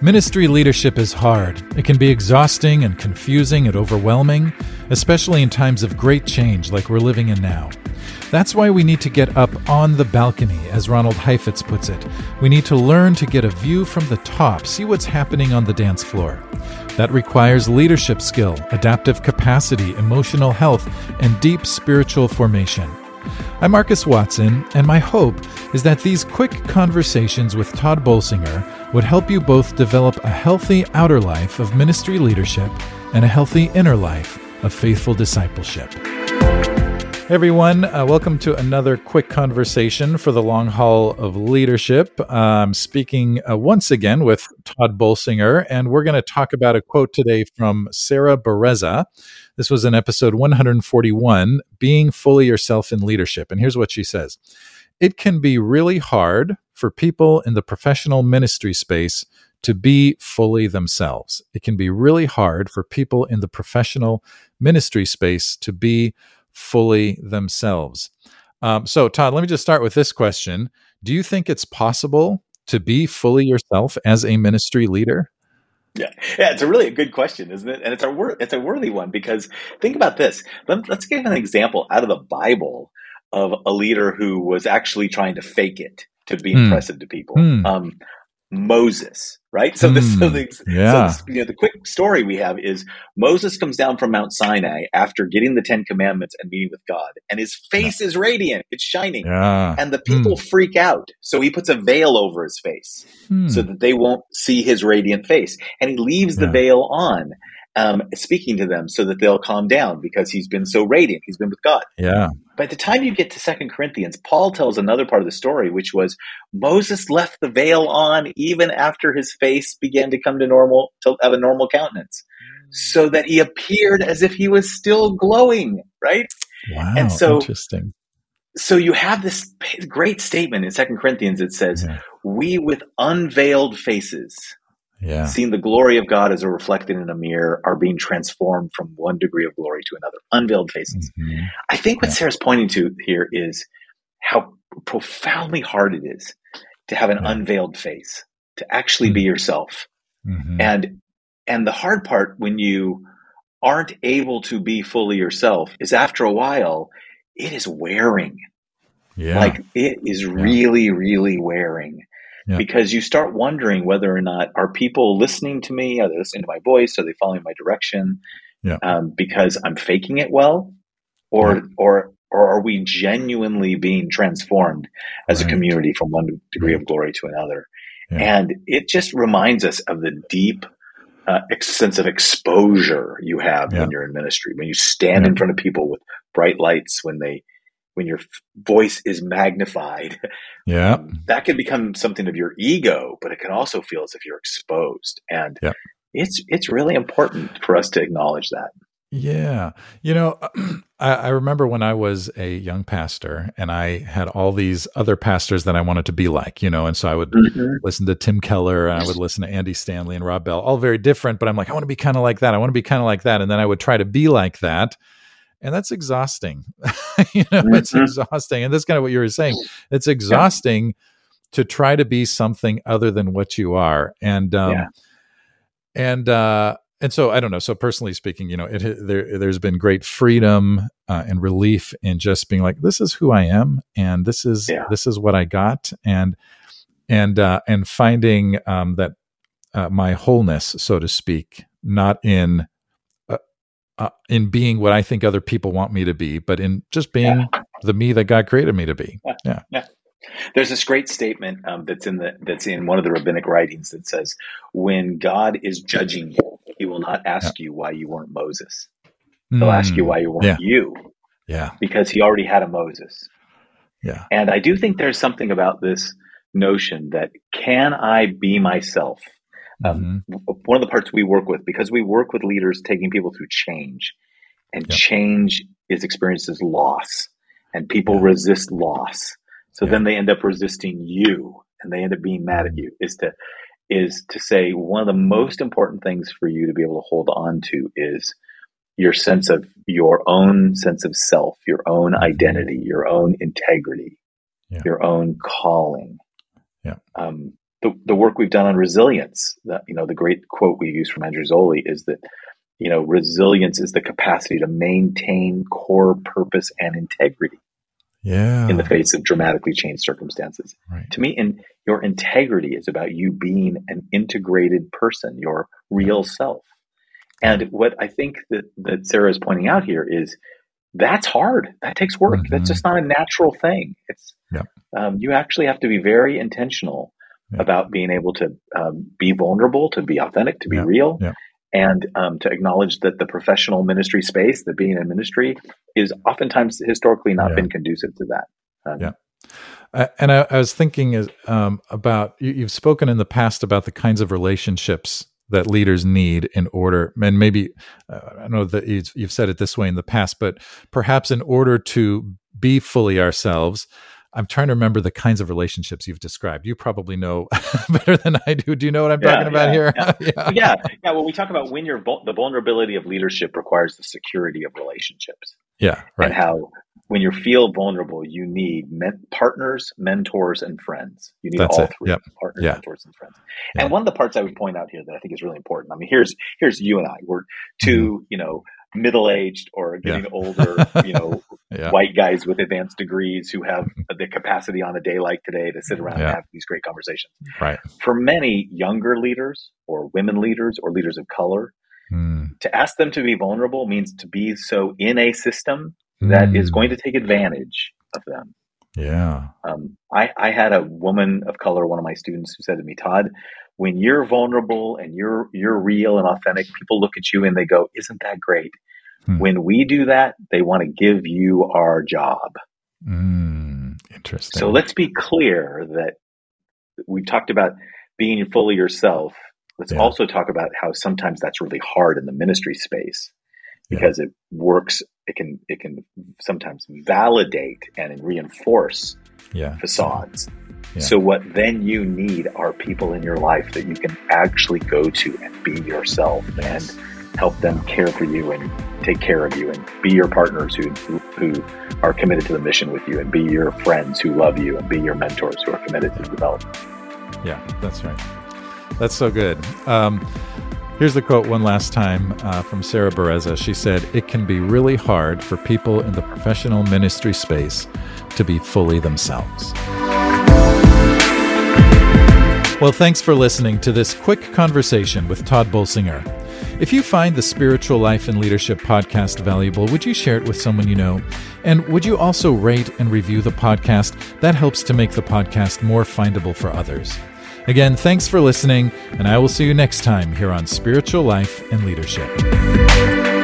Ministry leadership is hard. It can be exhausting and confusing and overwhelming, especially in times of great change like we're living in now. That's why we need to get up on the balcony, as Ronald Heifetz puts it. We need to learn to get a view from the top, see what's happening on the dance floor. That requires leadership skill, adaptive capacity, emotional health, and deep spiritual formation. I'm Markus Watson, and my hope is that these quick conversations with Tod Bolsinger would help you both develop a healthy outer life of ministry leadership and a healthy inner life of faithful discipleship. Hey everyone, welcome to another quick conversation for the long haul of leadership. I'm speaking once again with Tod Bolsinger, and we're going to talk about a quote today from Sarah Bereza. This was in episode 141, Being Fully Yourself in Leadership. And here's what she says. It can be really hard for people in the professional ministry space to be fully themselves. It can be really hard for people in the professional ministry space to be fully themselves. So Tod, let me just start with this question. Do you think it's possible to be fully yourself as a ministry leader? Yeah, it's a really good question, isn't it? And it's a worthy one, because think about this. Let's give an example out of the Bible of a leader who was actually trying to fake it to be impressive to people. Moses, right? So the quick story we have is Moses comes down from Mount Sinai after getting the 10 commandments and meeting with God, and his face is radiant. It's shining. Yeah. And the people freak out. So he puts a veil over his face so that they won't see his radiant face. And he leaves the veil on, speaking to them so that they'll calm down because he's been so radiant. He's been with God. Yeah. By the time you get to 2 Corinthians, Paul tells another part of the story, which was Moses left the veil on even after his face began to come to have a normal countenance, so that he appeared as if he was still glowing, right? Wow, and so, interesting. So you have this great statement in 2 Corinthians. It says, we with unveiled faces, seeing the glory of God as reflected in a mirror, are being transformed from one degree of glory to another. Unveiled faces. Mm-hmm. I think what Sarah's pointing to here is how profoundly hard it is to have an unveiled face, to actually be yourself. Mm-hmm. And the hard part when you aren't able to be fully yourself is after a while, it is wearing. Yeah. Like it is really, really wearing. Yeah. Because you start wondering whether or not, are people listening to me? Are they listening to my voice? Are they following my direction? Yeah. Because I'm faking it well, or are we genuinely being transformed as a community from one degree of glory to another? Yeah. And it just reminds us of the deep sense of exposure you have when you're in ministry, when you stand in front of people with bright lights, when your voice is magnified, that can become something of your ego, but it can also feel as if you're exposed. And it's really important for us to acknowledge that. Yeah. You know, I remember when I was a young pastor and I had all these other pastors that I wanted to be like, you know, and so I would listen to Tim Keller, and I would listen to Andy Stanley and Rob Bell, all very different, but I'm like, I want to be kind of like that. I want to be kind of like that. And then I would try to be like that. And that's exhausting. You know, it's exhausting. And that's kind of what you were saying. It's exhausting to try to be something other than what you are. And, and so I don't know. So personally speaking, you know, there's been great freedom and relief in just being like, this is who I am. And this is what I got. And finding that my wholeness, so to speak, not in being what I think other people want me to be, but in just being the me that God created me to be. Yeah. There's this great statement that's in one of the rabbinic writings that says, when God is judging you, he will not ask you why you weren't Moses. He'll ask you why you weren't you. Yeah. Because he already had a Moses. Yeah. And I do think there's something about this notion that, can I be myself? One of the parts we work with, because we work with leaders taking people through change, and change is experienced as loss, and people resist loss. So then they end up resisting you, and they end up being mad at you. Is to say, one of the most important things for you to be able to hold on to is your own sense of self, your own identity, your own integrity, your own calling. the work we've done on resilience, that, you know, the great quote we use from Andrew Zolli is that, you know, resilience is the capacity to maintain core purpose and integrity. Yeah. In the face of dramatically changed circumstances. Right. To me, and your integrity is about you being an integrated person, your real self. And what I think that Sarah is pointing out here is that's hard. That takes work. Mm-hmm. That's just not a natural thing. It's you actually have to be very intentional about being able to be vulnerable, to be authentic, to be real, and to acknowledge that the professional ministry space, that being in ministry, is oftentimes historically not been conducive to that. And I was thinking about, you've spoken in the past about the kinds of relationships that leaders need in order, and maybe I know that you've said it this way in the past, but perhaps in order to be fully ourselves, I'm trying to remember the kinds of relationships you've described. You probably know better than I do. Do you know what I'm talking about here? Well, we talk about when you're the vulnerability of leadership requires the security of relationships. Yeah, right. And how when you feel vulnerable, you need partners, mentors, and friends. You need three, partners, mentors, and friends. Yeah. And one of the parts I would point out here that I think is really important. I mean, here's you and I. We're two, you know, middle-aged or getting older, you know, white guys with advanced degrees who have the capacity on a day like today to sit around and have these great conversations. Right. For many younger leaders or women leaders or leaders of color, to ask them to be vulnerable means to be so in a system that is going to take advantage of them. Yeah. I had a woman of color, one of my students, who said to me, Todd, when you're vulnerable and you're real and authentic, people look at you and they go, isn't that great? When we do that, they want to give you our job. Interesting. So let's be clear that we've talked about being fully yourself. Let's also talk about how sometimes that's really hard in the ministry space because it works. It can sometimes validate and reinforce facades. Yeah. So what then you need are people in your life that you can actually go to and be yourself and help them care for you and take care of you and be your partners who are committed to the mission with you and be your friends who love you and be your mentors who are committed to development. Yeah, that's right. That's so good. Here's the quote one last time from Sarah Bereza. She said, "It can be really hard for people in the professional ministry space to be fully themselves." Well, thanks for listening to this quick conversation with Tod Bolsinger. If you find the Spiritual Life and Leadership podcast valuable, would you share it with someone you know? And would you also rate and review the podcast? That helps to make the podcast more findable for others. Again, thanks for listening, and I will see you next time here on Spiritual Life and Leadership.